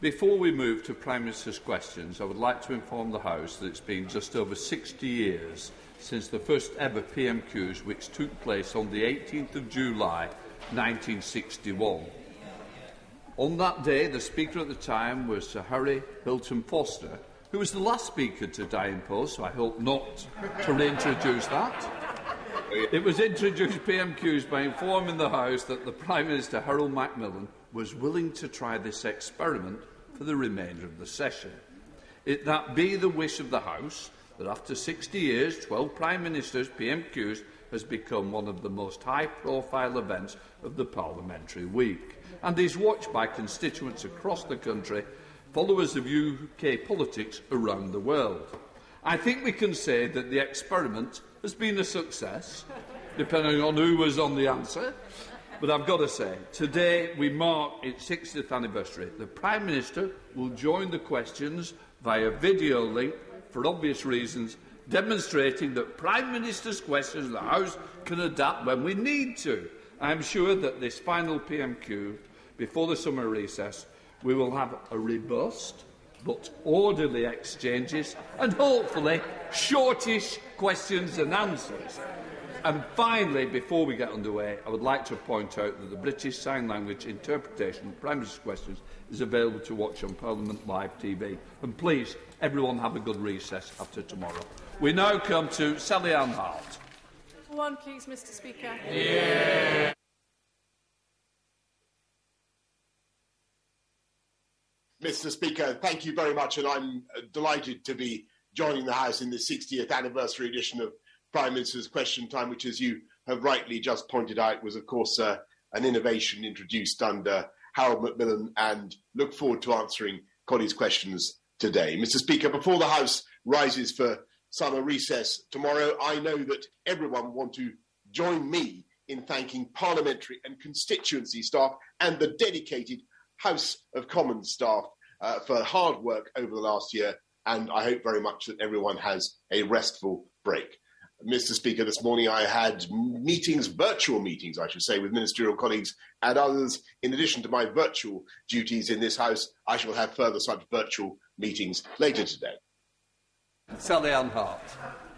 Before we move to Prime Minister's questions, I would like to inform the House that it's been just over 60 years since the first ever PMQs, which took place on the 18th of July 1961. On that day, the Speaker at the time was Sir Harry Hilton Foster, who was the last Speaker to die in post, so I hope not to reintroduce that. It was introduced PMQs by informing the House that the Prime Minister, Harold Macmillan, was willing to try this experiment for the remainder of the session. It that be the wish of the House that after 60 years, 12 Prime Ministers, PMQs has become one of the most high-profile events of the parliamentary week and is watched by constituents across the country, followers of UK politics around the world. I think we can say that the experiment has been a success, depending on who was on the answer. But I've got to say, today we mark its 60th anniversary. The Prime Minister will join the questions via video link for obvious reasons, demonstrating that Prime Minister's questions in the House can adapt when we need to. I am sure that this final PMQ, before the summer recess, we will have a robust but orderly exchanges and hopefully shortish questions and answers. And finally, before we get underway, I would like to point out that the British Sign Language interpretation of Prime Minister's questions is available to watch on Parliament Live TV. And please, everyone have a good recess after tomorrow. We now come to Sally Ann Hart. One, please, Mr. Speaker. Yeah. Mr. Speaker, thank you very much, and I'm delighted to be joining the House in the 60th anniversary edition of Prime Minister's Question Time, which, as you have rightly just pointed out, was, of course, an innovation introduced under Harold Macmillan, and look forward to answering colleagues' questions today. Mr. Speaker, before the House rises for summer recess tomorrow, I know that everyone wants to join me in thanking parliamentary and constituency staff and the dedicated House of Commons staff for hard work over the last year, and I hope very much that everyone has a restful break. Mr. Speaker, this morning I had meetings, virtual meetings, I should say, with ministerial colleagues and others. In addition to my virtual duties in this House, I shall have further such virtual meetings later today. Sally Ann Hart.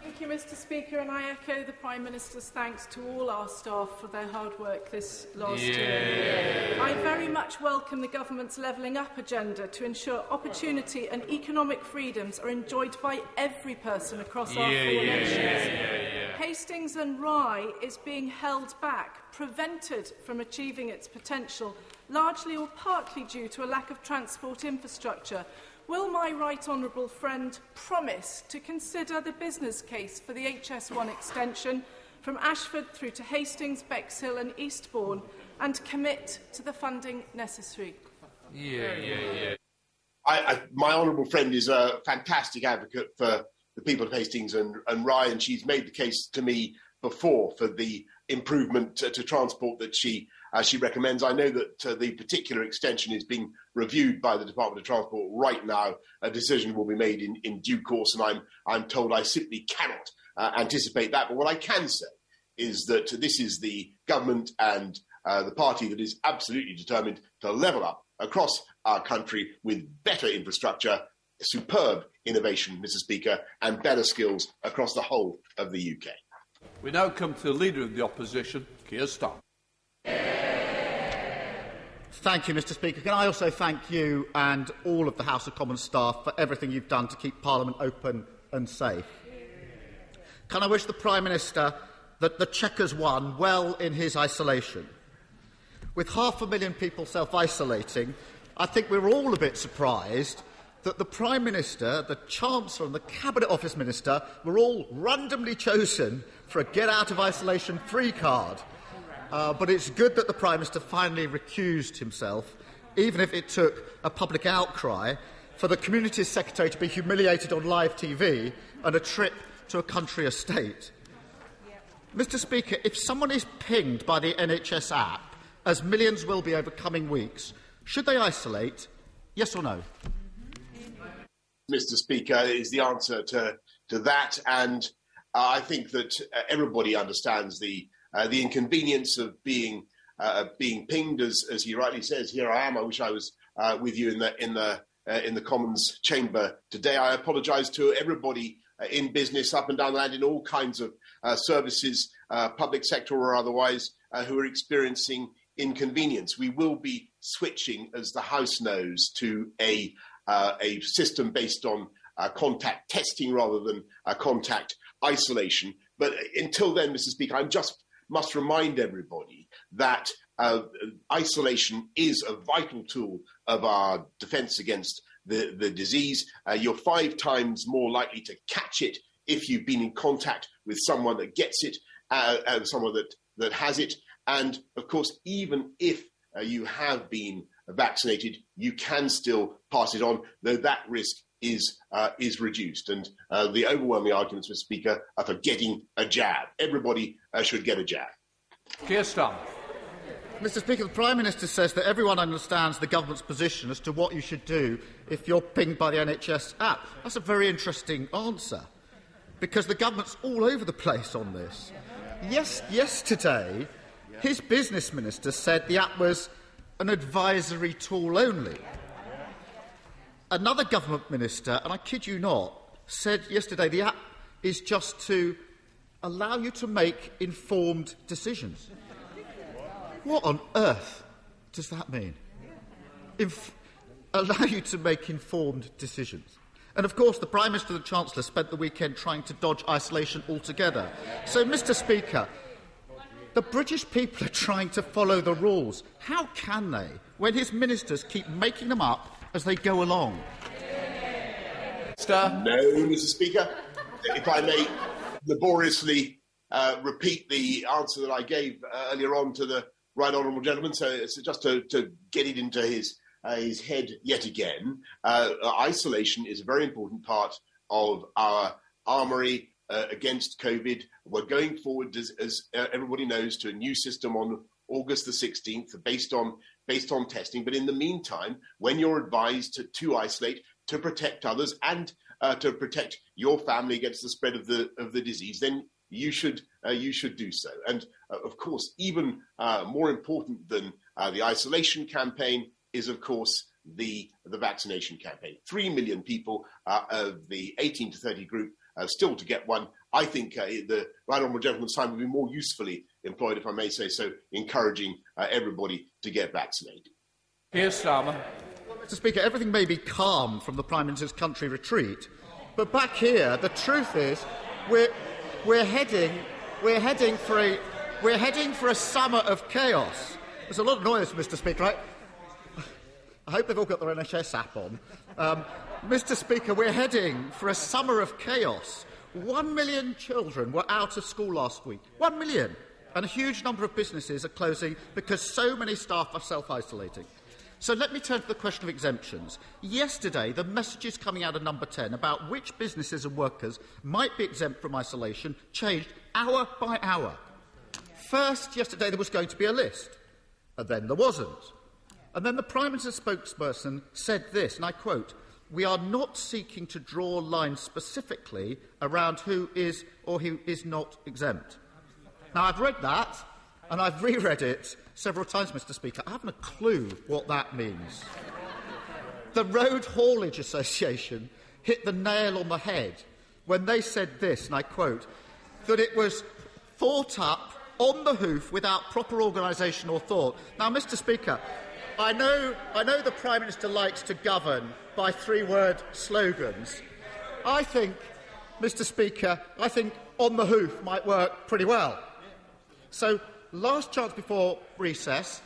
Thank you, Mr. Speaker, and I echo the Prime Minister's thanks to all our staff for their hard work this last year. I very much welcome the government's levelling-up agenda to ensure opportunity and economic freedoms are enjoyed by every person across our four nations. Hastings and Rye is being held back, prevented from achieving its potential, largely or partly due to a lack of transport infrastructure. Will my right honourable friend promise to consider the business case for the HS1 extension from Ashford through to Hastings, Bexhill and Eastbourne and commit to the funding necessary? My honourable friend is a fantastic advocate for the people of Hastings and Rye, and she's made the case to me before for the improvement to transport that she recommends. I know that the particular extension is being reviewed by the Department of Transport right now. A decision will be made in due course, and I'm told I simply cannot anticipate that. But what I can say is that this is the government and the party that is absolutely determined to level up across our country with better infrastructure, superb innovation, Mr. Speaker, and better skills across the whole of the UK. We now come to the Leader of the Opposition, Keir Starmer. Thank you, Mr. Speaker. Can I also thank you and all of the House of Commons staff for everything you've done to keep Parliament open and safe? Can I wish the Prime Minister that the Chequers won well in his isolation? With 500,000 people self-isolating, I think we're all a bit surprised that the Prime Minister, the Chancellor and the Cabinet Office Minister were all randomly chosen for a get-out-of-isolation free card. But it's good that the Prime Minister finally recused himself, even if it took a public outcry for the Communities Secretary to be humiliated on live TV and a trip to a country estate. Mr. Speaker, if someone is pinged by the NHS app, as millions will be over coming weeks, should they isolate? Yes or no? Mr. Speaker, is the answer to that, and I think that everybody understands the inconvenience of being pinged, as he rightly says. Here I am. I wish I was with you in the Commons chamber today. I apologise to everybody in business, up and down the land, in all kinds of services, public sector or otherwise, who are experiencing inconvenience. We will be switching, as the House knows, to a system based on contact testing rather than contact isolation. But until then, Mr. Speaker, I just must remind everybody that isolation is a vital tool of our defence against the disease. You're 5 times more likely to catch it if you've been in contact with someone that gets it, and someone that has it. And, of course, even if you have been vaccinated, you can still pass it on, though that risk is reduced. And the overwhelming arguments, Mr. Speaker, are for getting a jab. Everybody should get a jab. Keir Starmer. Mr. Speaker, the Prime Minister says that everyone understands the government's position as to what you should do if you're pinged by the NHS app. That's a very interesting answer, because the government's all over the place on this. Yes, yesterday, his business minister said the app was an advisory tool only. Another government minister, and I kid you not, said yesterday the app is just to allow you to make informed decisions. What on earth does that mean? Allow you to make informed decisions. And, of course, the Prime Minister and the Chancellor spent the weekend trying to dodge isolation altogether. So, Mr. Speaker, the British people are trying to follow the rules. How can they, when his ministers keep making them up as they go along? No, Mr. Speaker. If I may laboriously repeat the answer that I gave earlier on to the Right Honourable Gentleman, so just to get it into his head yet again, isolation is a very important part of our armoury against COVID. We're going forward, as everybody knows, to a new system on August the 16th based on testing. But in the meantime, when you're advised to isolate, to protect others and to protect your family against the spread of the disease, then you should do so. And, of course, even more important than the isolation campaign is, of course, the vaccination campaign. 3 million people of the 18 to 30 group still to get one. I think the Right Honourable Gentleman's time would be more usefully employed, if I may say so, encouraging everybody to get vaccinated. Here's Starmer. Well, Mr. Speaker, everything may be calm from the Prime Minister's country retreat, but back here, the truth is we're heading for a summer of chaos. There's a lot of noise, Mr. Speaker. I hope they've all got their NHS app on. Mr. Speaker, we're heading for a summer of chaos. 1 million children were out of school last week. 1 million. And a huge number of businesses are closing because so many staff are self-isolating. So let me turn to the question of exemptions. Yesterday, the messages coming out of Number 10 about which businesses and workers might be exempt from isolation changed hour by hour. First, yesterday there was going to be a list, and then there wasn't. And then the Prime Minister's spokesperson said this, and I quote, "We are not seeking to draw lines specifically around who is or who is not exempt." Now, I've read that, and I've reread it several times, Mr. Speaker. I haven't a clue what that means. The Road Haulage Association hit the nail on the head when they said this, and I quote, that it was thought up on the hoof without proper organisation or thought. Now, Mr. Speaker, I know the Prime Minister likes to govern by three-word slogans. I think, Mr. Speaker, I think on the hoof might work pretty well. So, last chance before recess,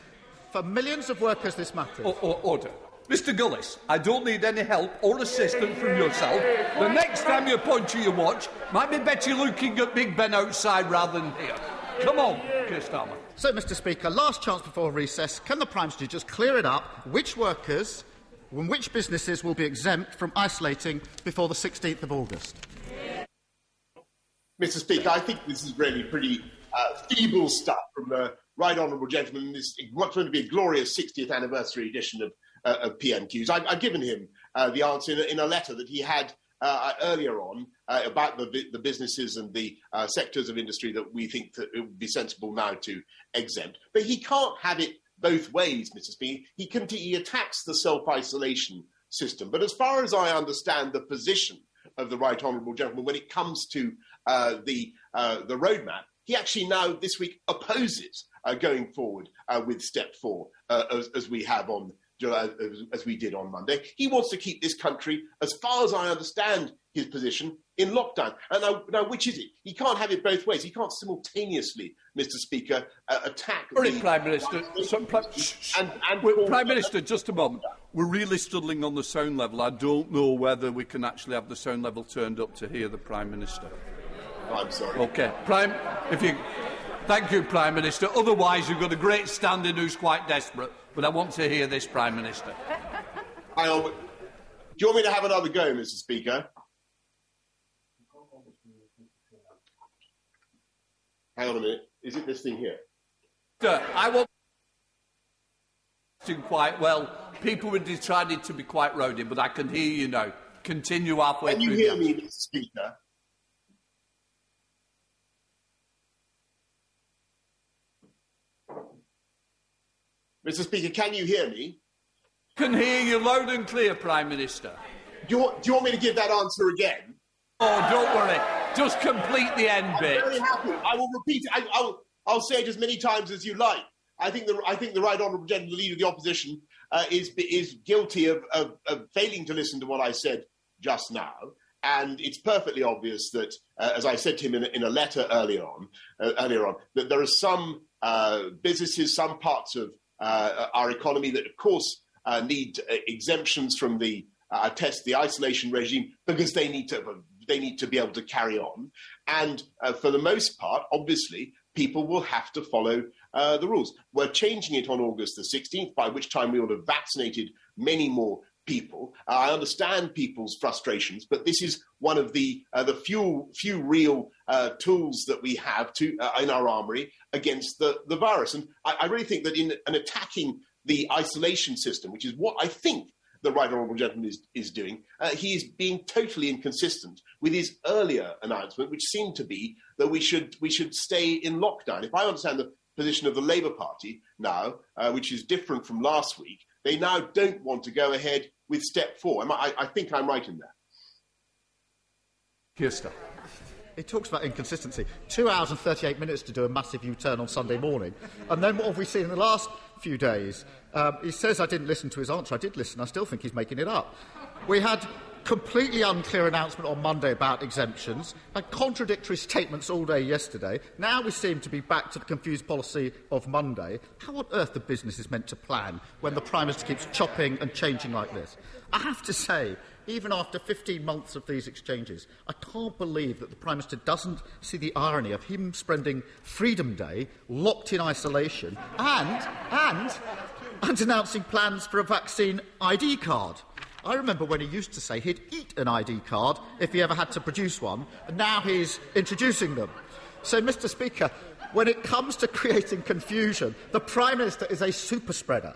for millions of workers this matters. Order. Mr. Gillis, I don't need any help or assistance from yourself. The next time you point to your watch, might be better you're looking at Big Ben outside rather than here. Come on, Keir Starmer. So, Mr. Speaker, last chance before recess, can the Prime Minister just clear it up which workers and which businesses will be exempt from isolating before the 16th of August? Mr. Speaker, I think this is really pretty feeble stuff from the Right Honourable Gentleman. This is what's going to be a glorious 60th anniversary edition of PMQs. I've given him the answer in a letter that he had earlier on about the businesses and the sectors of industry that we think that it would be sensible now to exempt. But he can't have it both ways, Mrs. Bean. He completely attacks the self-isolation system. But as far as I understand the position of the Right Honourable Gentleman when it comes to the roadmap, he actually now this week opposes going forward with Step 4, as we have on as we did on Monday. He wants to keep this country, as far as I understand his position, in lockdown. And now, which is it? He can't have it both ways. He can't simultaneously, Mr. Speaker, attack. Prime Minister, just a moment. We're really struggling on the sound level. I don't know whether we can actually have the sound level turned up to hear the Prime Minister. I'm sorry. Okay, Thank you, Prime Minister. Otherwise, you've got a great stand-in who's quite desperate. But I want to hear this, Prime Minister. Do you want me to have another go, Mr. Speaker? Hang on a minute. Is it this thing here? I want to quite well. People have decided to be quite rowdy, but I can hear you now. Continue halfway through. Can you hear me, Mr. Speaker? Mr. Speaker, can you hear me? Can hear you loud and clear, Prime Minister. Do you want me to give that answer again? Oh, don't worry. Just complete the end bit. I'm very happy. I will repeat it. I'll say it as many times as you like. I think the Right Honourable Gentleman, the Leader of the Opposition, is guilty of failing to listen to what I said just now. And it's perfectly obvious that, as I said to him in a letter earlier on, that there are some businesses, some parts of our economy that, of course, need exemptions from the isolation regime because they need to be able to carry on. And for the most part, obviously, people will have to follow the rules. We're changing it on August the 16th, by which time we will have vaccinated many more people. I understand people's frustrations, but this is one of the few real tools that we have in our armoury against the virus. And I really think that in attacking the isolation system, which is what I think the Right Honourable Gentleman is doing, he is being totally inconsistent with his earlier announcement, which seemed to be that we should stay in lockdown. If I understand the position of the Labour Party now, which is different from last week, they now don't want to go ahead with Step 4. I think I'm right in that. Keir Starmer. It talks about inconsistency. 2 hours and 38 minutes to do a massive U-turn on Sunday morning. And then what have we seen in the last few days? He says I didn't listen to his answer. I did listen. I still think he's making it up. We had completely unclear announcement on Monday about exemptions, had contradictory statements all day yesterday. Now we seem to be back to the confused policy of Monday. How on earth the business is meant to plan when the Prime Minister keeps chopping and changing like this? I have to say, even after 15 months of these exchanges, I can't believe that the Prime Minister doesn't see the irony of him spending Freedom Day locked in isolation and announcing plans for a vaccine ID card. I remember when he used to say he'd eat an ID card if he ever had to produce one, and now he's introducing them. So, Mr. Speaker, when it comes to creating confusion, the Prime Minister is a super spreader.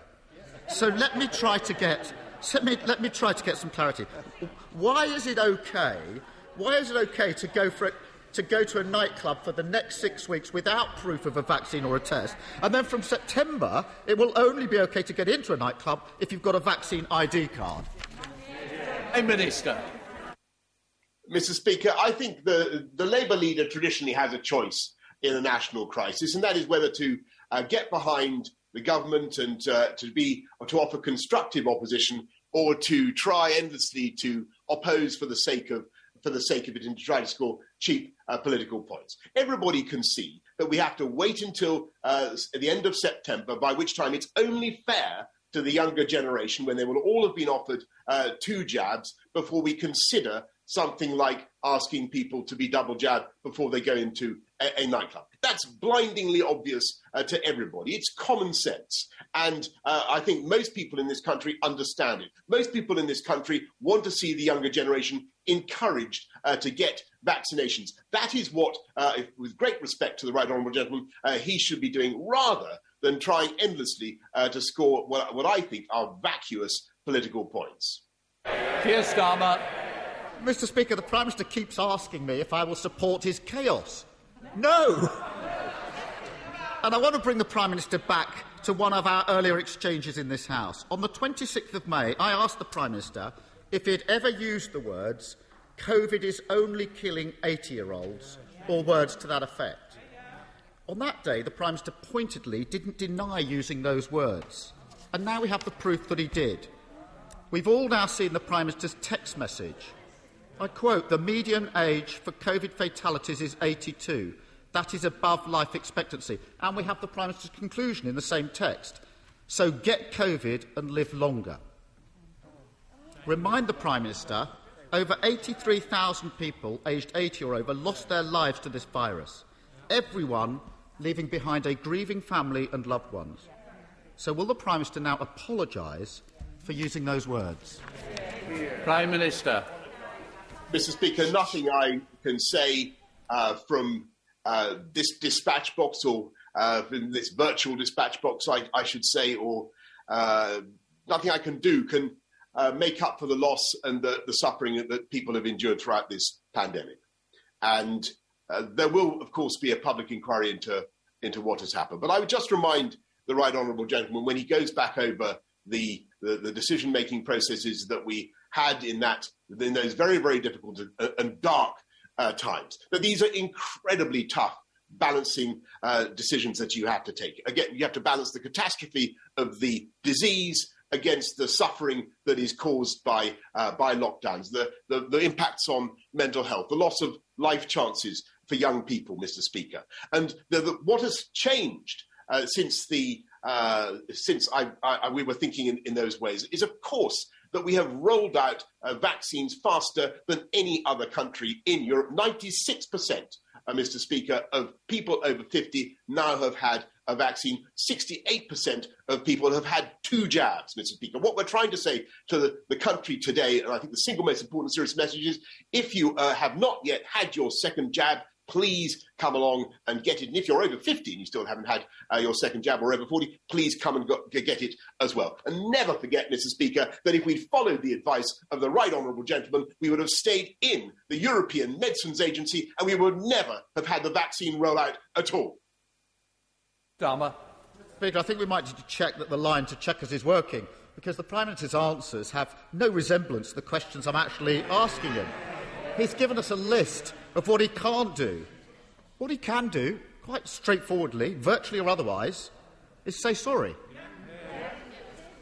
So let me try to get some clarity. Why is it okay to go to a nightclub for the next 6 weeks without proof of a vaccine or a test, and then from September it will only be okay to get into a nightclub if you've got a vaccine ID card? Prime Minister. Mr. Speaker, I think the Labour leader traditionally has a choice in a national crisis, and that is whether to get behind the government and to offer constructive opposition, or to try endlessly to oppose for the sake of it and to try to score cheap political points. Everybody can see that we have to wait until the end of September, by which time it's only fair to the younger generation, when they will all have been offered 2 jabs, before we consider something like asking people to be double jabbed before they go into a nightclub. That's blindingly obvious to everybody. It's common sense. And I think most people in this country understand it. Most people in this country want to see the younger generation encouraged to get vaccinations. That is what, with great respect to the Right Honourable Gentleman, he should be doing, rather than trying endlessly to score what I think are vacuous political points. Keir Starmer. Mr. Speaker, the Prime Minister keeps asking me if I will support his chaos. No! And I want to bring the Prime Minister back to one of our earlier exchanges in this House. On the 26th of May, I asked the Prime Minister if he had ever used the words, COVID is only killing 80-year-olds, or words to that effect. On that day, the Prime Minister pointedly didn't deny using those words, and now we have the proof that he did. We've all now seen the Prime Minister's text message. I quote, the median age for COVID fatalities is 82. That is above life expectancy. And we have the Prime Minister's conclusion in the same text. So get COVID and live longer. Remind the Prime Minister, over 83,000 people aged 80 or over lost their lives to this virus, everyone leaving behind a grieving family and loved ones. So will the Prime Minister now apologise for using those words? Prime Minister. Mr. Speaker, nothing I can say from this dispatch box or in this virtual dispatch box, I should say, or nothing I can do can make up for the loss and the suffering that people have endured throughout this pandemic. And there will, of course, be a public inquiry into what has happened. But I would just remind the Right Honourable Gentleman, when he goes back over the decision-making processes that we had in those very, very difficult and dark times. But these are incredibly tough balancing decisions that you have to take. Again, you have to balance the catastrophe of the disease against the suffering that is caused by lockdowns, the impacts on mental health, the loss of life chances for young people, Mr. Speaker. And what has changed since we were thinking in those ways is, of course, that we have rolled out vaccines faster than any other country in Europe. 96%, Mr. Speaker, of people over 50 now have had a vaccine. 68% of people have had 2 jabs, Mr. Speaker. What we're trying to say to the country today, and I think the single most important serious message is, if you have not yet had your second jab, please come along and get it. And if you're over 50 and you still haven't had your second jab, or over 40, please come and get it as well. And never forget, Mr. Speaker, that if we'd followed the advice of the Right Honourable Gentleman, we would have stayed in the European Medicines Agency and we would never have had the vaccine rollout at all. Starmer. Speaker, I think we might need to check that the line to Chequers is working, because the Prime Minister's answers have no resemblance to the questions I'm actually asking him. He's given us a list of what he can't do. What he can do, quite straightforwardly, virtually or otherwise, is say sorry.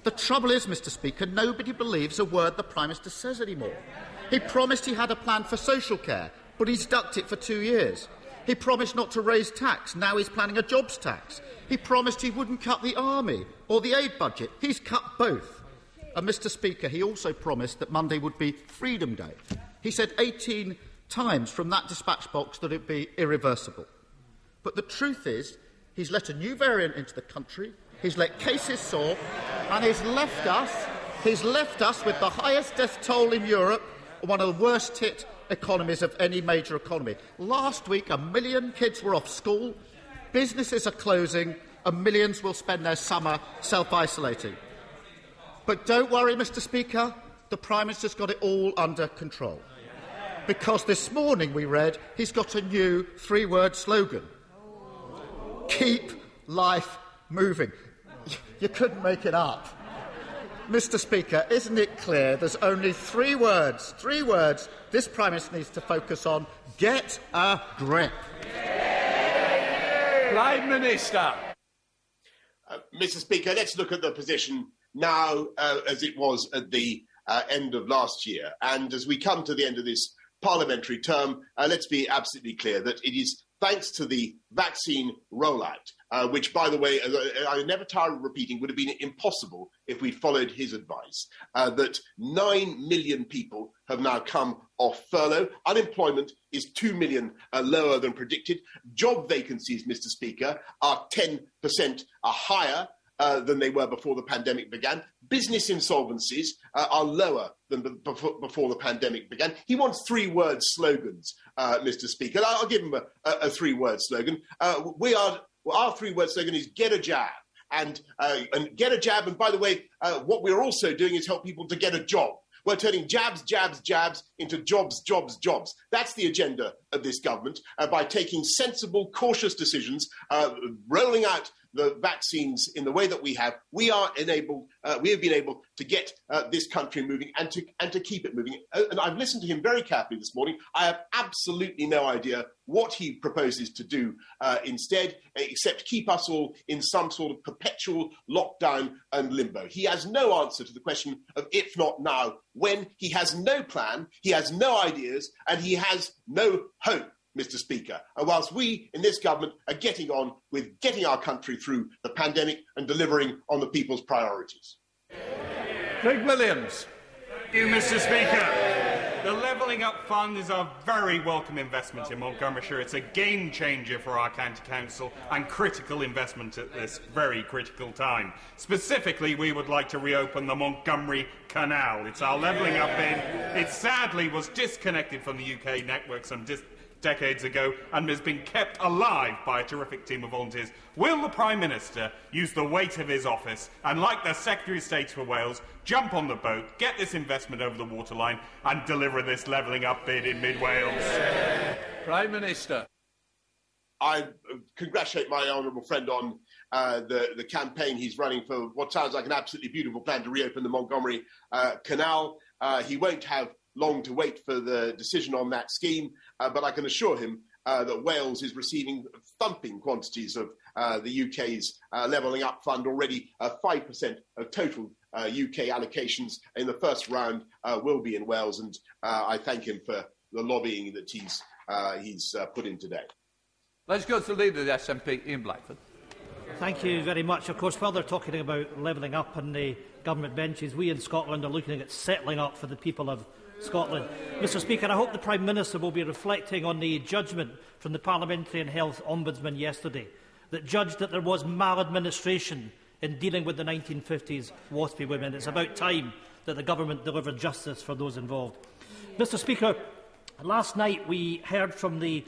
The trouble is, Mr. Speaker, nobody believes a word the Prime Minister says anymore. He promised he had a plan for social care, but he's ducked it for 2 years. He promised not to raise tax, now he's planning a jobs tax. He promised he wouldn't cut the army or the aid budget, he's cut both. And Mr. Speaker, he also promised that Monday would be Freedom Day. He said 18 times from that dispatch box that it would be irreversible. But the truth is, he's let a new variant into the country, he's let cases soar, and he's left us with the highest death toll in Europe, one of the worst hit economies of any major economy. Last week, 1 million kids were off school, businesses are closing, and millions will spend their summer self-isolating. But don't worry, Mr. Speaker, the Prime Minister's got it all under control. Because this morning we read he's got a new 3-word slogan. Keep life moving. You couldn't make it up. Mr. Speaker, isn't it clear there's only 3 words this Prime Minister needs to focus on? Get a grip. Prime Minister. Mr. Speaker, let's look at the position now as it was at the end of last year. And as we come to the end of this parliamentary term, let's be absolutely clear that it is thanks to the vaccine rollout, which, by the way, I never tire of repeating, would have been impossible if we'd followed his advice, that 9 million people have now come off furlough. Unemployment is 2 million lower than predicted. Job vacancies, Mr. Speaker, are 10% higher than they were before the pandemic began. Business insolvencies are lower than before the pandemic began. He wants 3-word slogans, Mr. Speaker. I'll give him a 3-word slogan. Our 3-word slogan is get a jab. And get a jab. And by the way, what we're also doing is help people to get a job. We're turning jabs, jabs, jabs into jobs, jobs, jobs. That's the agenda of this government, by taking sensible, cautious decisions, rolling out the vaccines in the way that we have, we are enabled. We have been able to get this country moving and to keep it moving. And I've listened to him very carefully this morning. I have absolutely no idea what he proposes to do instead, except keep us all in some sort of perpetual lockdown and limbo. He has no answer to the question of if not now, when. He has no plan, he has no ideas, and he has no hope, Mr. Speaker. And whilst we in this government are getting on with getting our country through the pandemic and delivering on the people's priorities. Craig Williams. Thank you, Mr. Speaker. The Levelling Up Fund is a very welcome investment in Montgomeryshire. It's a game changer for our county council and critical investment at this very critical time. Specifically, we would like to reopen the Montgomery Canal. It's our Levelling Up bid. It sadly was disconnected from the UK network some decades ago and has been kept alive by a terrific team of volunteers. Will the Prime Minister use the weight of his office and, like the Secretary of State for Wales, jump on the boat, get this investment over the waterline and deliver this Levelling Up bid in mid-Wales? Prime Minister. I congratulate my honourable friend on the campaign he's running for what sounds like an absolutely beautiful plan to reopen the Montgomery Canal. He won't have long to wait for the decision on that scheme, but I can assure him that Wales is receiving thumping quantities of the UK's Levelling Up Fund already. 5% of total UK allocations in the first round will be in Wales, and I thank him for the lobbying that he's put in today. Let's go to the Leader of the SNP, Ian Blackford. Thank you very much. Of course, while they're talking about levelling up on the government benches, we in Scotland are looking at settling up for the people of Scotland. Mr. Speaker, I hope the Prime Minister will be reflecting on the judgment from the Parliamentary and Health Ombudsman yesterday that judged that there was maladministration in dealing with the 1950s WASPE women. It's about time that the government delivered justice for those involved. Mr. Speaker, last night we heard from the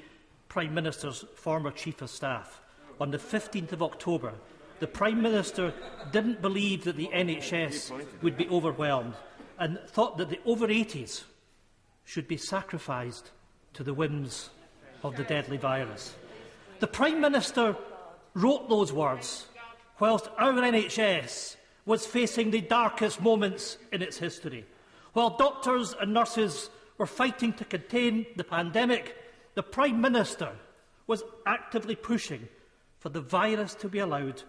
Prime Minister's former Chief of Staff. On the 15th of October, the Prime Minister didn't believe that the NHS would be overwhelmed and thought that the over-80s should be sacrificed to the whims of the deadly virus. The Prime Minister wrote those words whilst our NHS was facing the darkest moments in its history. While doctors and nurses were fighting to contain the pandemic, the Prime Minister was actively pushing for the virus to be allowed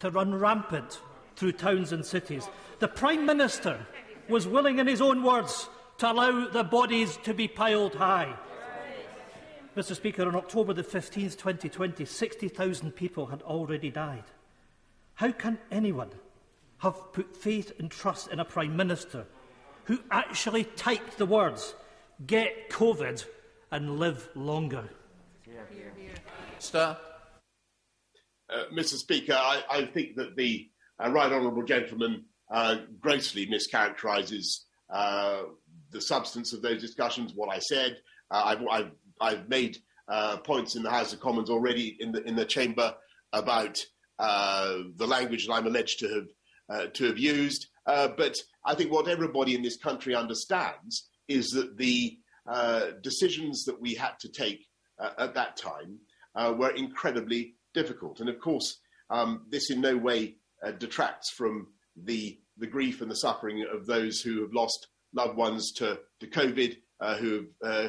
to run rampant through towns and cities. The Prime Minister was willing, in his own words, to allow the bodies to be piled high. Mr. Speaker, on October the 15th, 2020, 60,000 people had already died. How can anyone have put faith and trust in a Prime Minister who actually typed the words, "Get COVID and live longer"? Sir. Mr. Speaker, I think that the right honourable gentleman grossly mischaracterises the substance of those discussions, what I said. I've made points in the House of Commons already in the chamber about the language that I'm alleged to have used. But I think what everybody in this country understands is that the decisions that we had to take at that time were incredibly difficult. And of course, this in no way detracts from the grief and the suffering of those who have lost loved ones to COVID,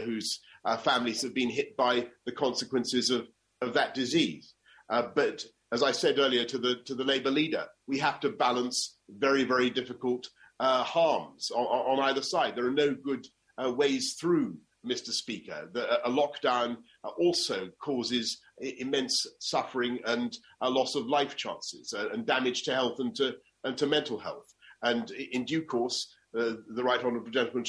whose families have been hit by the consequences of that disease. But as I said earlier to the Labour leader, we have to balance very, very difficult harms on either side. There are no good ways through, Mr. Speaker. A lockdown also causes immense suffering and a loss of life chances and damage to health and to mental health. And in due course, the right honourable gentleman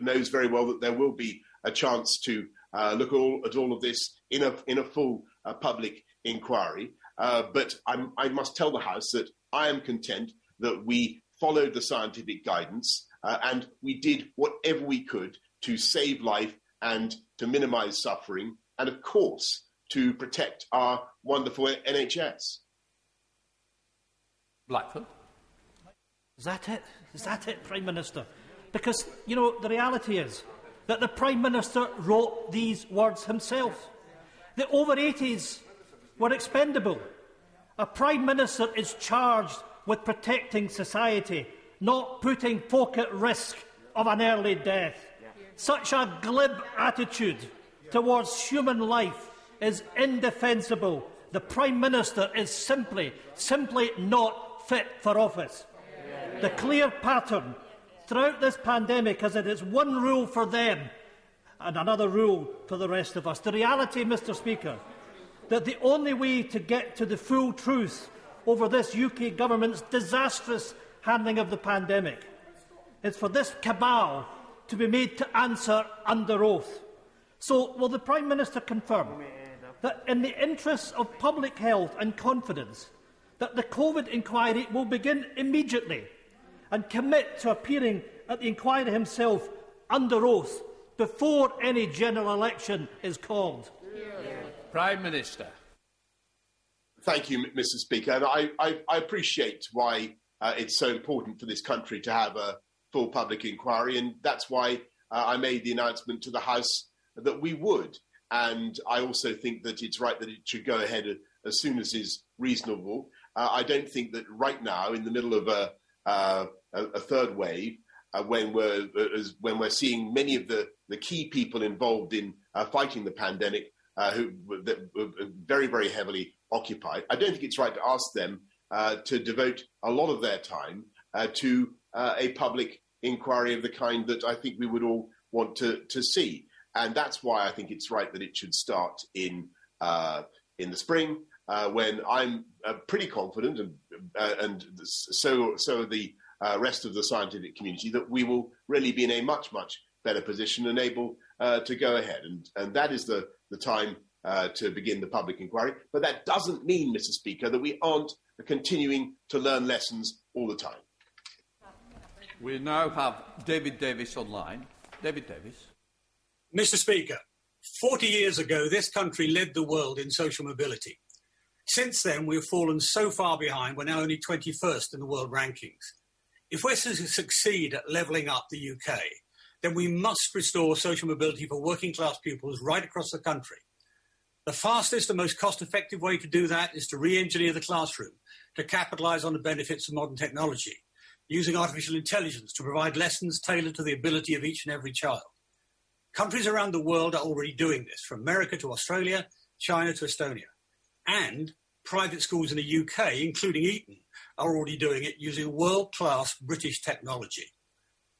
knows very well that there will be a chance to look at all of this in a full public inquiry. But I must tell the House that I am content that we followed the scientific guidance and we did whatever we could to save life and to minimise suffering and, of course, to protect our wonderful NHS. Blackford. Is that it? Is that it, Prime Minister? Because, you know, the reality is that the Prime Minister wrote these words himself. The over-80s were expendable. A Prime Minister is charged with protecting society, not putting folk at risk of an early death. Such a glib attitude towards human life is indefensible. The Prime Minister is simply not fit for office. The clear pattern throughout this pandemic is that it's one rule for them and another rule for the rest of us. The reality, Mr Speaker, that the only way to get to the full truth over this UK government's disastrous handling of the pandemic is for this cabal to be made to answer under oath. So, will the Prime Minister confirm that, in the interests of public health and confidence, that the COVID inquiry will begin immediately, and commit to appearing at the inquiry himself under oath before any general election is called? Prime Minister. Thank you, Mr Speaker. And I appreciate why it's so important for this country to have a full public inquiry, and that's why I made the announcement to the House that we would. And I also think that it's right that it should go ahead as soon as is reasonable. I don't think that right now, in the middle of a third wave, when we're seeing many of the key people involved in fighting the pandemic who are very, very heavily occupied, I don't think it's right to ask them to devote a lot of their time to a public inquiry of the kind that I think we would all want to see. And that's why I think it's right that it should start in the spring, when I'm pretty confident, and so are the rest of the scientific community, that we will really be in a much, much better position and able to go ahead. And that is the time to begin the public inquiry. But that doesn't mean, Mr Speaker, that we aren't continuing to learn lessons all the time. We now have David Davis online. David Davis. Mr Speaker, 40 years ago, this country led the world in social mobility. Since then, we've fallen so far behind, we're now only 21st in the world rankings. If we're to succeed at levelling up the UK, then we must restore social mobility for working-class pupils right across the country. The fastest and most cost-effective way to do that is to re-engineer the classroom, to capitalise on the benefits of modern technology, using artificial intelligence to provide lessons tailored to the ability of each and every child. Countries around the world are already doing this, from America to Australia, China to Estonia. And private schools in the UK, including Eton, are already doing it using world-class British technology.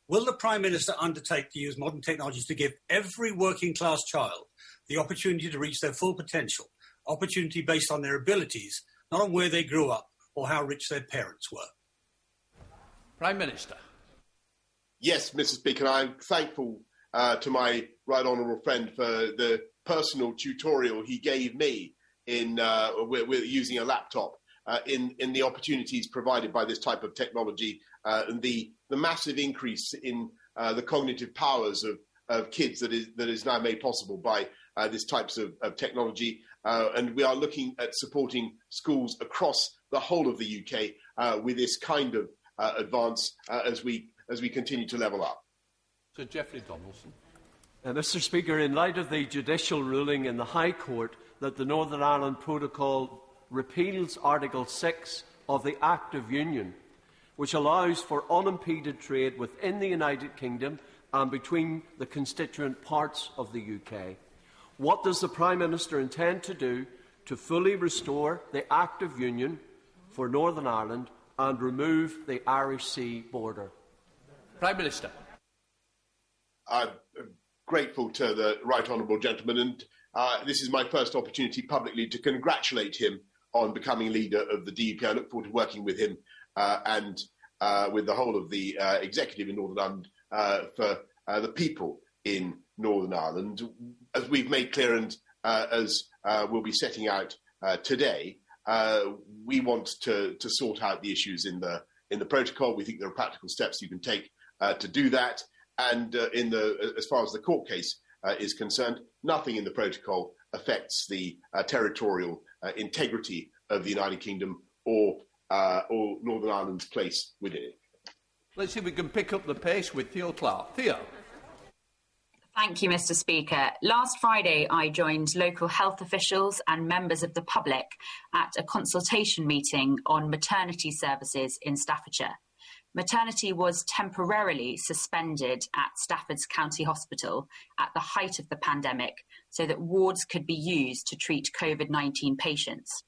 Will the Prime Minister undertake to use modern technologies to give every working-class child the opportunity to reach their full potential, opportunity based on their abilities, not on where they grew up or how rich their parents were? Prime Minister. Yes, Mr Speaker, I'm thankful to my right honourable friend for the personal tutorial he gave me in with using a laptop in the opportunities provided by this type of technology and the massive increase in the cognitive powers of kids that is now made possible by these types of technology. And we are looking at supporting schools across the whole of the UK with this kind of advance as we continue to level up. Sir Geoffrey Donaldson. Mr Speaker, in light of the judicial ruling in the High Court that the Northern Ireland Protocol repeals Article 6 of the Act of Union, which allows for unimpeded trade within the United Kingdom and between the constituent parts of the UK, what does the Prime Minister intend to do to fully restore the Act of Union for Northern Ireland and remove the Irish Sea border? Prime Minister. I'm grateful to the right honourable gentleman, and this is my first opportunity publicly to congratulate him on becoming leader of the DUP. I look forward to working with him and with the whole of the executive in Northern Ireland for the people in Northern Ireland. As we've made clear and as we'll be setting out today, we want to sort out the issues in the protocol. We think there are practical steps you can take to do that. And as far as the court case is concerned, nothing in the protocol affects the territorial integrity of the United Kingdom or Northern Ireland's place within it. Let's see if we can pick up the pace with Theo Clark. Theo. Thank you, Mr. Speaker. Last Friday, I joined local health officials and members of the public at a consultation meeting on maternity services in Staffordshire. Maternity was temporarily suspended at Stafford's County Hospital at the height of the pandemic so that wards could be used to treat COVID-19 patients.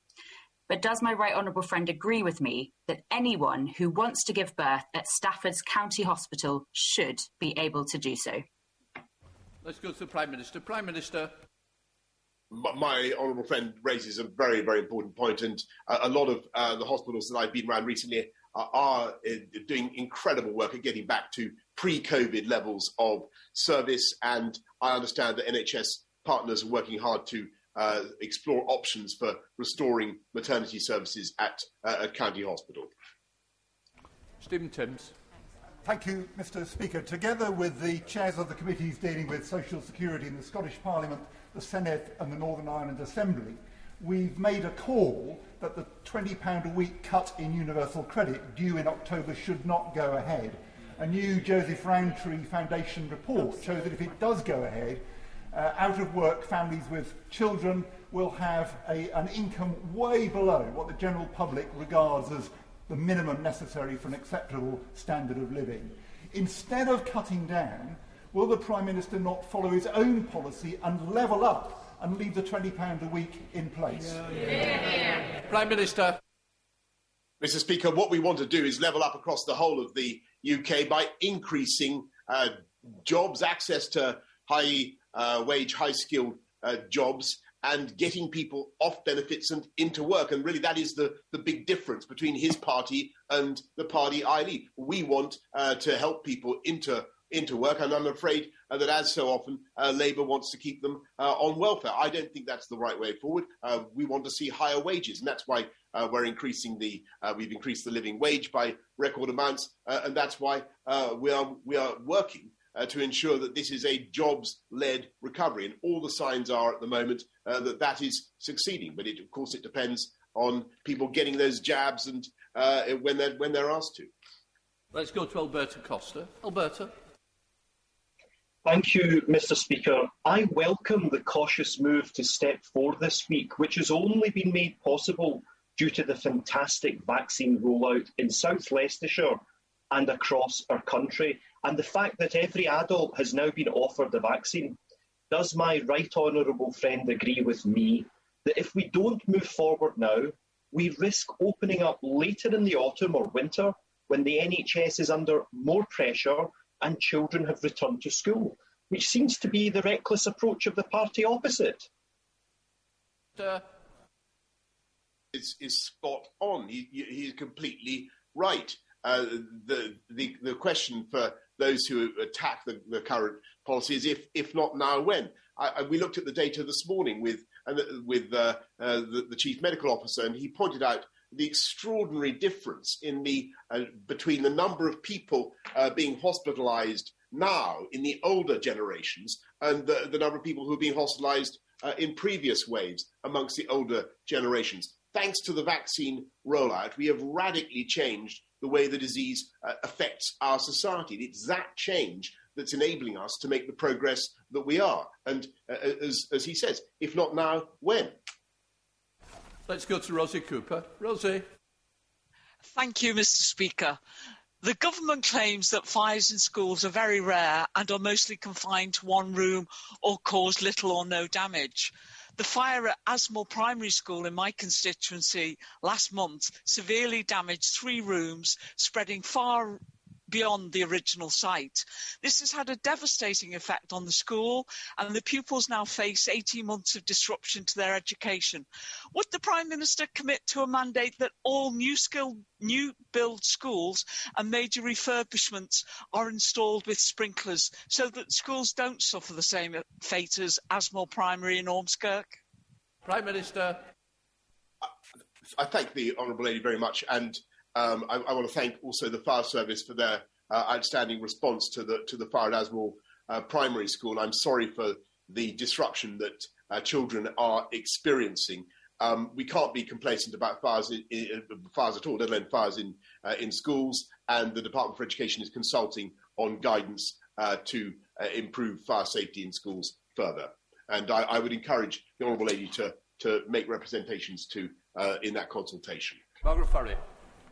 But does my right honourable friend agree with me that anyone who wants to give birth at Stafford's County Hospital should be able to do so? Let's go to the Prime Minister. Prime Minister. My honourable friend raises a very, very important point, and a lot of the hospitals that I've been around recently are doing incredible work at getting back to pre-COVID levels of service, and I understand that NHS partners are working hard to explore options for restoring maternity services at a county hospital. Stephen Timms. Thank you, Mr. Speaker. Together with the chairs of the committees dealing with social security in the Scottish Parliament, the Senate and the Northern Ireland Assembly, we've made a call that the £20 a week cut in universal credit due in October should not go ahead. A new Joseph Rowntree Foundation report shows that if it does go ahead, out-of-work families with children will have an income way below what the general public regards as the minimum necessary for an acceptable standard of living. Instead of cutting down, will the Prime Minister not follow his own policy and level up and leave the £20 a week in place? Yeah. Prime Minister. Mr. Speaker, what we want to do is level up across the whole of the UK by increasing jobs, access to high-skilled jobs, and getting people off benefits and into work. And really that is the big difference between his party and the party I lead. We want to help people into work, and I'm afraid that, as so often, Labour wants to keep them on welfare. I don't think that's the right way forward. We want to see higher wages, and that's why we've increased the living wage by record amounts, and that's why we are working to ensure that this is a jobs-led recovery. And all the signs are at the moment that is succeeding. But it, of course, it depends on people getting those jabs and when they're asked to. Let's go to Alberta Costa. Alberta. Thank you, Mr. Speaker. I welcome the cautious move to step 4 this week, which has only been made possible due to the fantastic vaccine rollout in South Leicestershire and across our country, and the fact that every adult has now been offered the vaccine. Does my right honourable friend agree with me that if we don't move forward now, we risk opening up later in the autumn or winter when the NHS is under more pressure and children have returned to school, which seems to be the reckless approach of the party opposite? Is spot on. He's completely right. The question for those who attack the current policy is if not now, when? We looked at the data this morning with the chief medical officer, and he pointed out the extraordinary difference in between the number of people being hospitalised now in the older generations and the number of people who are being hospitalised in previous waves amongst the older generations. Thanks to the vaccine rollout, we have radically changed the way the disease affects our society. It's that change that's enabling us to make the progress that we are. And as he says, if not now, when? Let's go to Rosie Cooper. Rosie. Thank you, Mr. Speaker. The government claims that fires in schools are very rare and are mostly confined to one room or cause little or no damage. The fire at Asmore Primary School in my constituency last month severely damaged 3 rooms, spreading far beyond the original site. This has had a devastating effect on the school, and the pupils now face 18 months of disruption to their education. Would the Prime Minister commit to a mandate that all new build schools and major refurbishments are installed with sprinklers so that schools don't suffer the same fate as Asmore Primary in Ormskirk? Prime Minister. I thank the Honourable Lady very much, and I want to thank also the fire service for their outstanding response to the fire at Asmore Primary School. I'm sorry for the disruption that children are experiencing. We can't be complacent about fires at all, let alone fires in schools. And the Department for Education is consulting on guidance to improve fire safety in schools further. And I would encourage the Honourable Lady to make representations to in that consultation. Margaret Farrell.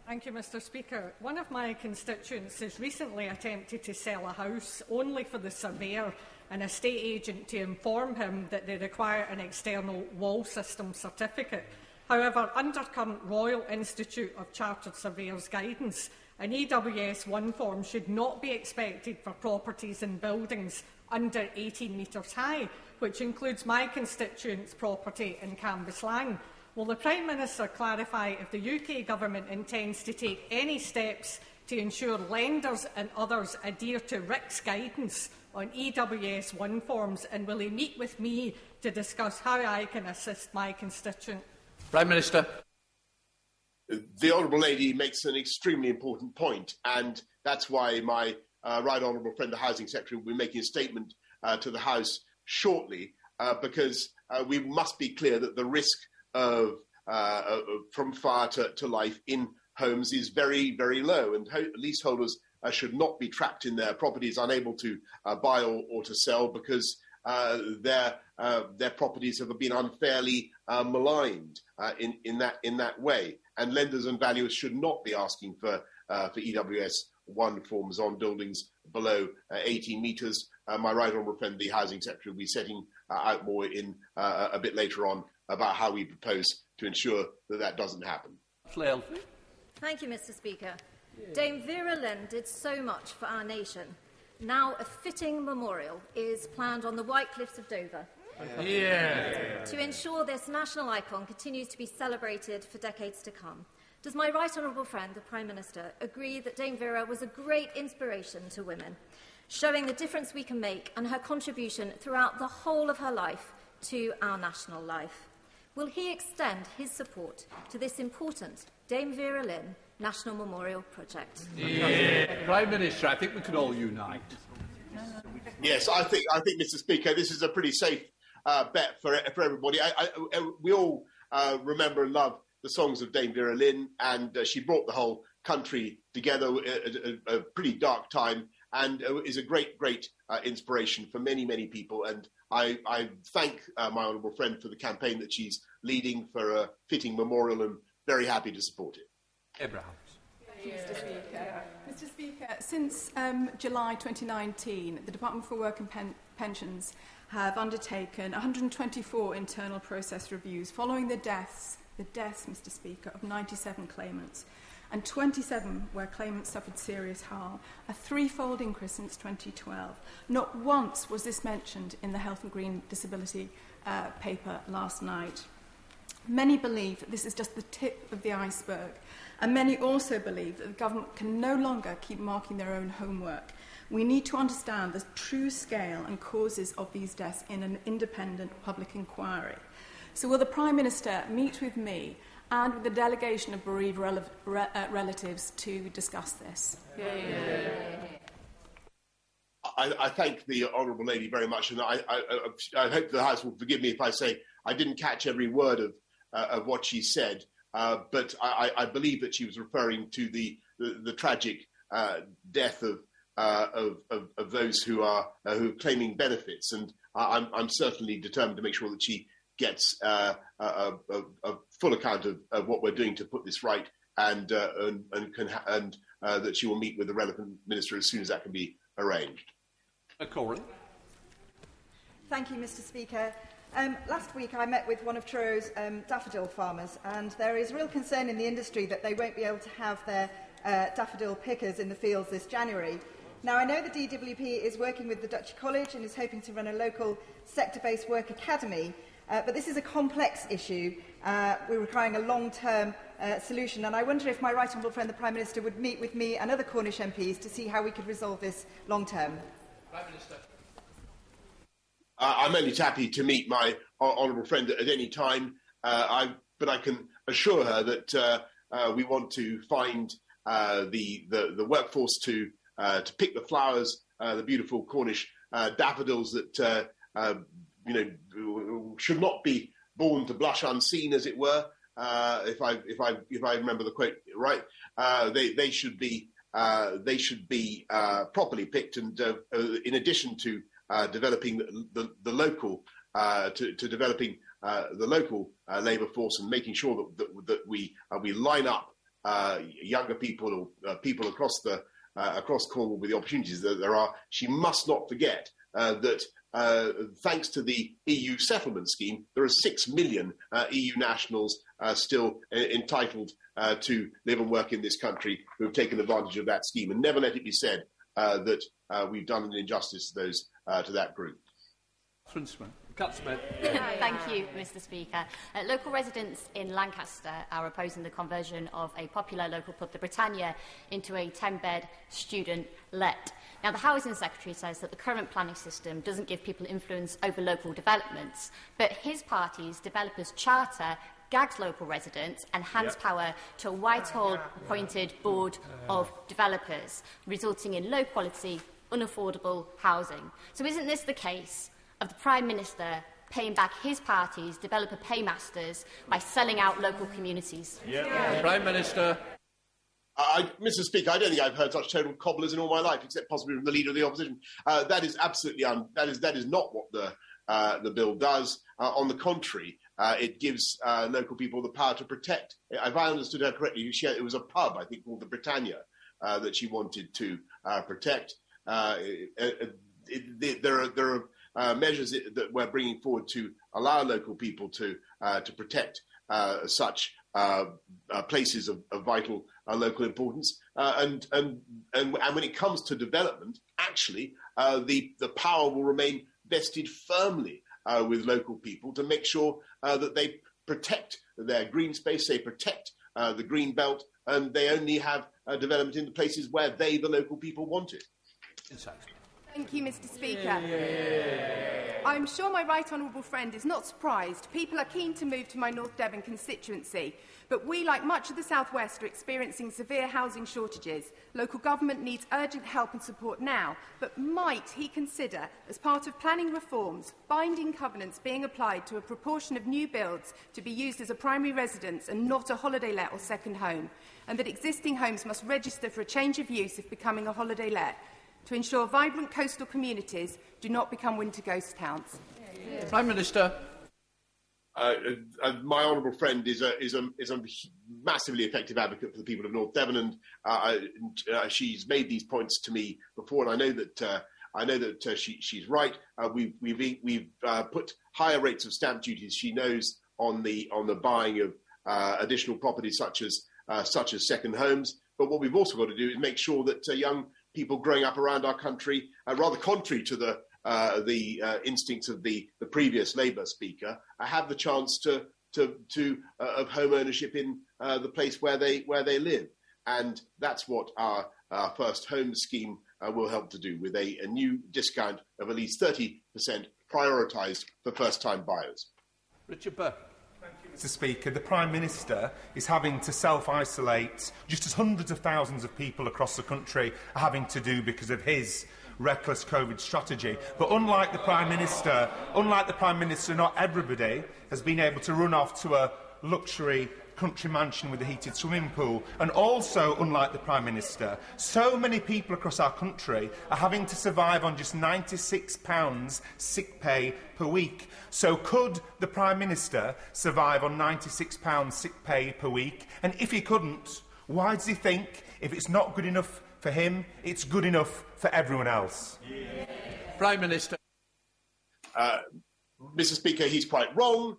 Thank you, Mr. Speaker. One of my constituents has recently attempted to sell a house only for the surveyor and estate agent to inform him that they require an external wall system certificate. However, under current Royal Institute of Chartered Surveyors guidance, an EWS1 form should not be expected for properties and buildings under 18 metres high, which includes my constituent's property in Cambuslang. Will the Prime Minister clarify if the UK Government intends to take any steps to ensure lenders and others adhere to RICS guidance on EWS1 forms, and will he meet with me to discuss how I can assist my constituent? Prime Minister. The Honourable Lady makes an extremely important point, and that's why my right honourable friend, the Housing Secretary, will be making a statement to the House shortly, because we must be clear that the risk from fire to life in homes is very, very low, and leaseholders should not be trapped in their properties, unable to buy or to sell, because their properties have been unfairly maligned in that way. And lenders and valuers should not be asking for EWS1 forms on buildings below 18 metres. My right honourable friend, the Housing Secretary, will be setting out more in a bit later on about how we propose to ensure that that doesn't happen. Thank you, Mr. Speaker. Dame Vera Lynn did so much for our nation. Now a fitting memorial is planned on the White Cliffs of Dover to ensure this national icon continues to be celebrated for decades to come. Does my right honourable friend, the Prime Minister, agree that Dame Vera was a great inspiration to women, showing the difference we can make and her contribution throughout the whole of her life to our national life? Will he extend his support to this important Dame Vera Lynn National Memorial Project? Prime Minister, I think we can all unite. Yes, I think, Mr. Speaker, this is a pretty safe bet for everybody. We all remember and love the songs of Dame Vera Lynn, and she brought the whole country together at a pretty dark time, and is a great, great inspiration for many, many people. And I thank my honourable friend for the campaign that she's leading for a fitting memorial, and very happy to support it. Abrahams. Thank you, Mr. Speaker. Mr. Speaker, since July 2019, the Department for Work and Pensions have undertaken 124 internal process reviews following the deaths, Mr. Speaker, of 97 claimants, and 27 where claimants suffered serious harm, a threefold increase since 2012. Not once was this mentioned in the Health and Green Disability paper last night. Many believe that this is just the tip of the iceberg, and many also believe that the government can no longer keep marking their own homework. We need to understand the true scale and causes of these deaths in an independent public inquiry. So will the Prime Minister meet with me and with the delegation of bereaved relatives to discuss this? I thank the Honourable Lady very much, and I hope the House will forgive me if I say I didn't catch every word of what she said, but I believe that she was referring to the tragic death of those who are claiming benefits, and I'm certainly determined to make sure that she gets a full account of what we're doing to put this right, and that she will meet with the relevant minister as soon as that can be arranged. Corrie. Thank you, Mr. Speaker. Last week I met with one of Truro's daffodil farmers, and there is real concern in the industry that they won't be able to have their daffodil pickers in the fields this January. Now, I know the DWP is working with the Duchy College and is hoping to run a local sector-based work academy, but this is a complex issue. We're requiring a long-term solution, and I wonder if my right honourable friend the Prime Minister would meet with me and other Cornish MPs to see how we could resolve this long-term. Prime Minister. I'm only happy to meet my honourable friend at any time, but I can assure her that we want to find the workforce to pick the flowers, the beautiful Cornish daffodils that should not be born to blush unseen, as it were. If I remember the quote right, they should be They should be properly picked, and in addition to developing the local developing the local labour force and making sure that we line up younger people or people across Cornwall with the opportunities that there are. She must not forget that. Thanks to the EU settlement scheme, there are 6 million EU nationals still entitled to live and work in this country who have taken advantage of that scheme. And never let it be said that we've done an injustice to those to that group. Thank you, Mr. Speaker. Local residents in Lancaster are opposing the conversion of a popular local pub, the Britannia, into a 10-bed student let. Now, the Housing Secretary says that the current planning system doesn't give people influence over local developments, but his party's Developers Charter gags local residents and hands power to a Whitehall-appointed board of developers, resulting in low-quality, unaffordable housing. So isn't this the case of the Prime Minister paying back his party's developer paymasters by selling out local communities? Prime Minister. Mr. Speaker, I don't think I've heard such total cobblers in all my life, except possibly from the Leader of the Opposition. That is absolutely that is not what the bill does. On the contrary, it gives local people the power to protect. If I understood her correctly, it was a pub, I think, called the Britannia, that she wanted to protect. There are measures that we're bringing forward to allow local people to protect such places of vital local importance. And when it comes to development, actually, the power will remain vested firmly with local people to make sure that they protect their green space, they protect the green belt, and they only have development in the places where they, the local people, want it. Exactly. Thank you, Mr. Speaker. I'm sure my right honourable friend is not surprised. People are keen to move to my North Devon constituency, but we, like much of the South West, are experiencing severe housing shortages. Local government needs urgent help and support now, but might he consider, as part of planning reforms, binding covenants being applied to a proportion of new builds to be used as a primary residence and not a holiday let or second home, and that existing homes must register for a change of use if becoming a holiday let, to ensure vibrant coastal communities do not become winter ghost towns? Prime Minister. My honourable friend is a massively effective advocate for the people of North Devon, and she's made these points to me before, and I know that she's right. We've put higher rates of stamp duties. She knows on the buying of additional properties such as second homes. But what we've also got to do is make sure that young people growing up around our country, rather contrary to the instincts of the previous Labour Speaker, have the chance to of home ownership in the place where they live, and that's what our First Home scheme will help to do, with a new discount of at least 30% prioritised for first-time buyers. Richard Burke. Mr. Speaker, the Prime Minister is having to self-isolate, just as hundreds of thousands of people across the country are having to do because of his reckless COVID strategy. But unlike the Prime Minister, not everybody has been able to run off to a luxury country mansion with a heated swimming pool. And also, unlike the Prime Minister, so many people across our country are having to survive on just £96 sick pay per week. So could the Prime Minister survive on £96 sick pay per week? And if he couldn't, why does he think if it's not good enough for him, it's good enough for everyone else? Prime Minister. Mr. Speaker, he's quite wrong,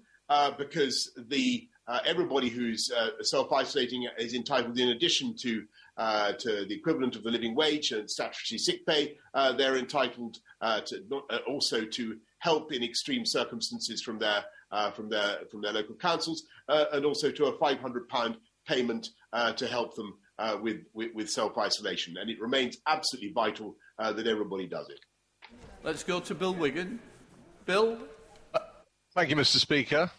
because everybody who's self-isolating is entitled, in addition to the equivalent of the living wage and statutory sick pay, they're entitled also to help in extreme circumstances from their local councils, and also to a £500 payment to help them with self-isolation. And it remains absolutely vital that everybody does it. Let's go to Bill Wigan. Bill. Thank you, Mr. Speaker.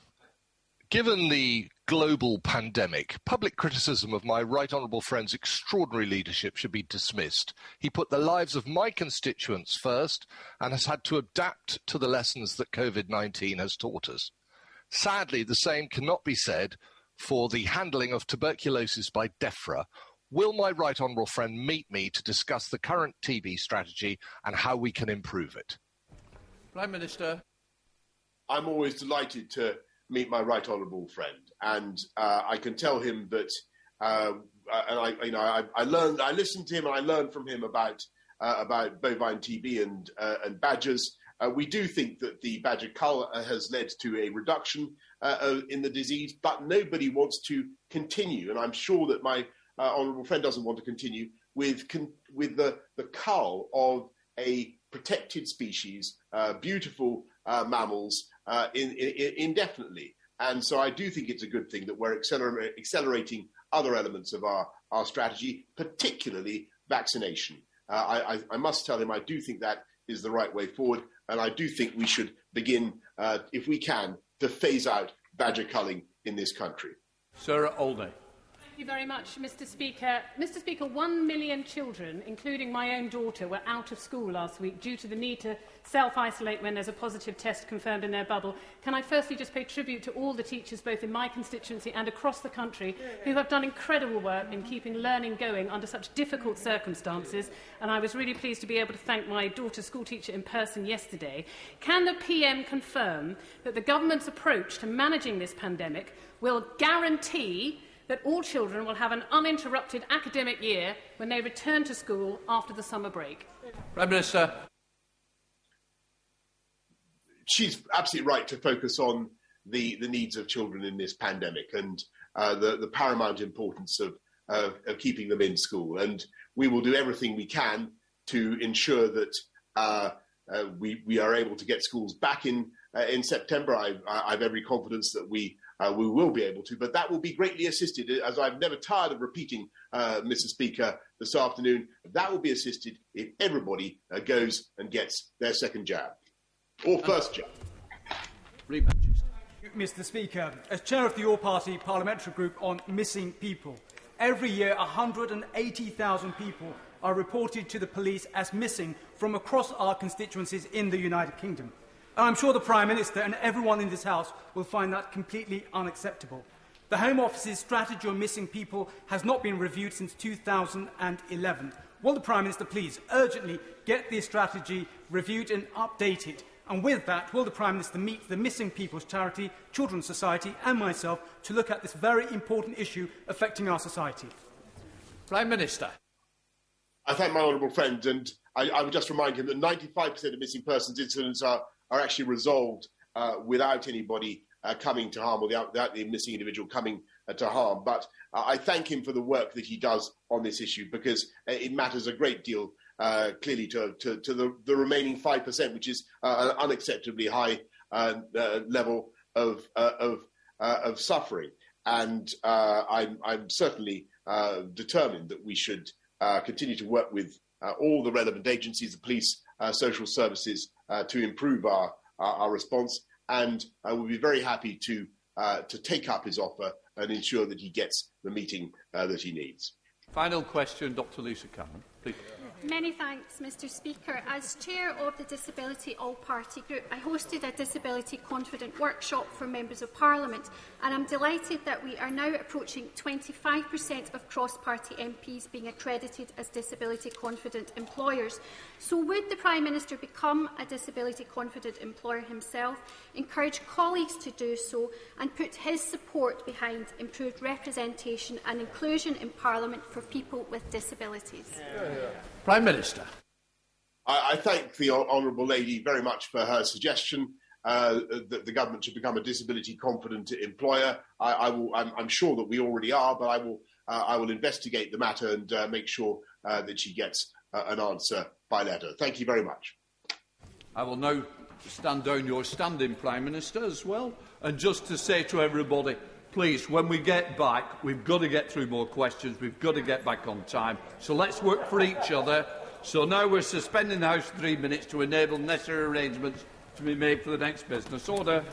Given the global pandemic, public criticism of my right honourable friend's extraordinary leadership should be dismissed. He put the lives of my constituents first and has had to adapt to the lessons that COVID-19 has taught us. Sadly, the same cannot be said for the handling of tuberculosis by DEFRA Will my right honourable friend meet me to discuss the current TB strategy and how we can improve it? Prime Minister. I'm always delighted to meet my right honourable friend, and I can tell him that I listened to him and I learned from him about bovine TB and badgers. We do think that the badger cull has led to a reduction in the disease, but nobody wants to continue, and I'm sure that my honourable friend doesn't want to continue with the cull of a protected species, beautiful mammals, indefinitely. And so I do think it's a good thing that we're accelerating other elements of our strategy, particularly vaccination. I must tell him I do think that is the right way forward, and I do think we should begin, if we can, to phase out badger culling in this country. Sarah Olney. Thank you very much, Mr. Speaker. Mr. Speaker, 1 million children, including my own daughter, were out of school last week due to the need to self-isolate when there's a positive test confirmed in their bubble. Can I firstly just pay tribute to all the teachers, both in my constituency and across the country, who have done incredible work in keeping learning going under such difficult circumstances, and I was really pleased to be able to thank my daughter's school teacher in person yesterday. Can the PM confirm that the government's approach to managing this pandemic will guarantee that all children will have an uninterrupted academic year when they return to school after the summer break? Prime Minister. She's absolutely right to focus on the needs of children in this pandemic and the paramount importance of keeping them in school. And we will do everything we can to ensure that we are able to get schools back in September. I've every confidence that we will be able to, but that will be greatly assisted, as I've never tired of repeating, Mr. Speaker, this afternoon, that will be assisted if everybody goes and gets their second jab, or first jab. Mr. Speaker, as Chair of the All-Party Parliamentary Group on Missing People, every year 180,000 people are reported to the police as missing from across our constituencies in the United Kingdom. I'm sure the Prime Minister and everyone in this House will find that completely unacceptable. The Home Office's strategy on missing people has not been reviewed since 2011. Will the Prime Minister please urgently get this strategy reviewed and updated? And with that, will the Prime Minister meet the Missing People's Charity, Children's Society and myself to look at this very important issue affecting our society? Prime Minister. I thank my honourable friend, and I would just remind him that 95% of missing persons incidents are actually resolved without anybody coming to harm, or without the missing individual coming to harm. But I thank him for the work that he does on this issue, because it matters a great deal, clearly, to the remaining 5%, which is an unacceptably high level of suffering. And I'm certainly determined that we should continue to work with all the relevant agencies, the police, social services, to improve our response, and I will be very happy to take up his offer and ensure that he gets the meeting that he needs. Final question, Dr. Lisa Cameron, please. Many thanks, Mr. Speaker. As Chair of the Disability All-Party Group, I hosted a Disability Confident workshop for Members of Parliament, and I'm delighted that we are now approaching 25% of cross-party MPs being accredited as Disability Confident employers. So would the Prime Minister become a Disability Confident employer himself, encourage colleagues to do so, and put his support behind improved representation and inclusion in Parliament for people with disabilities? Prime Minister. I thank the honourable lady very much for her suggestion that the government should become a disability-confident employer. I'm sure that we already are, but I will investigate the matter and make sure that she gets an answer by letter. Thank you very much. I will now stand down your standing Prime Minister as well, and just to say to everybody, please, when we get back, we've got to get through more questions. We've got to get back on time. So let's work for each other. So now we're suspending the House for 3 minutes to enable necessary arrangements to be made for the next business. Order.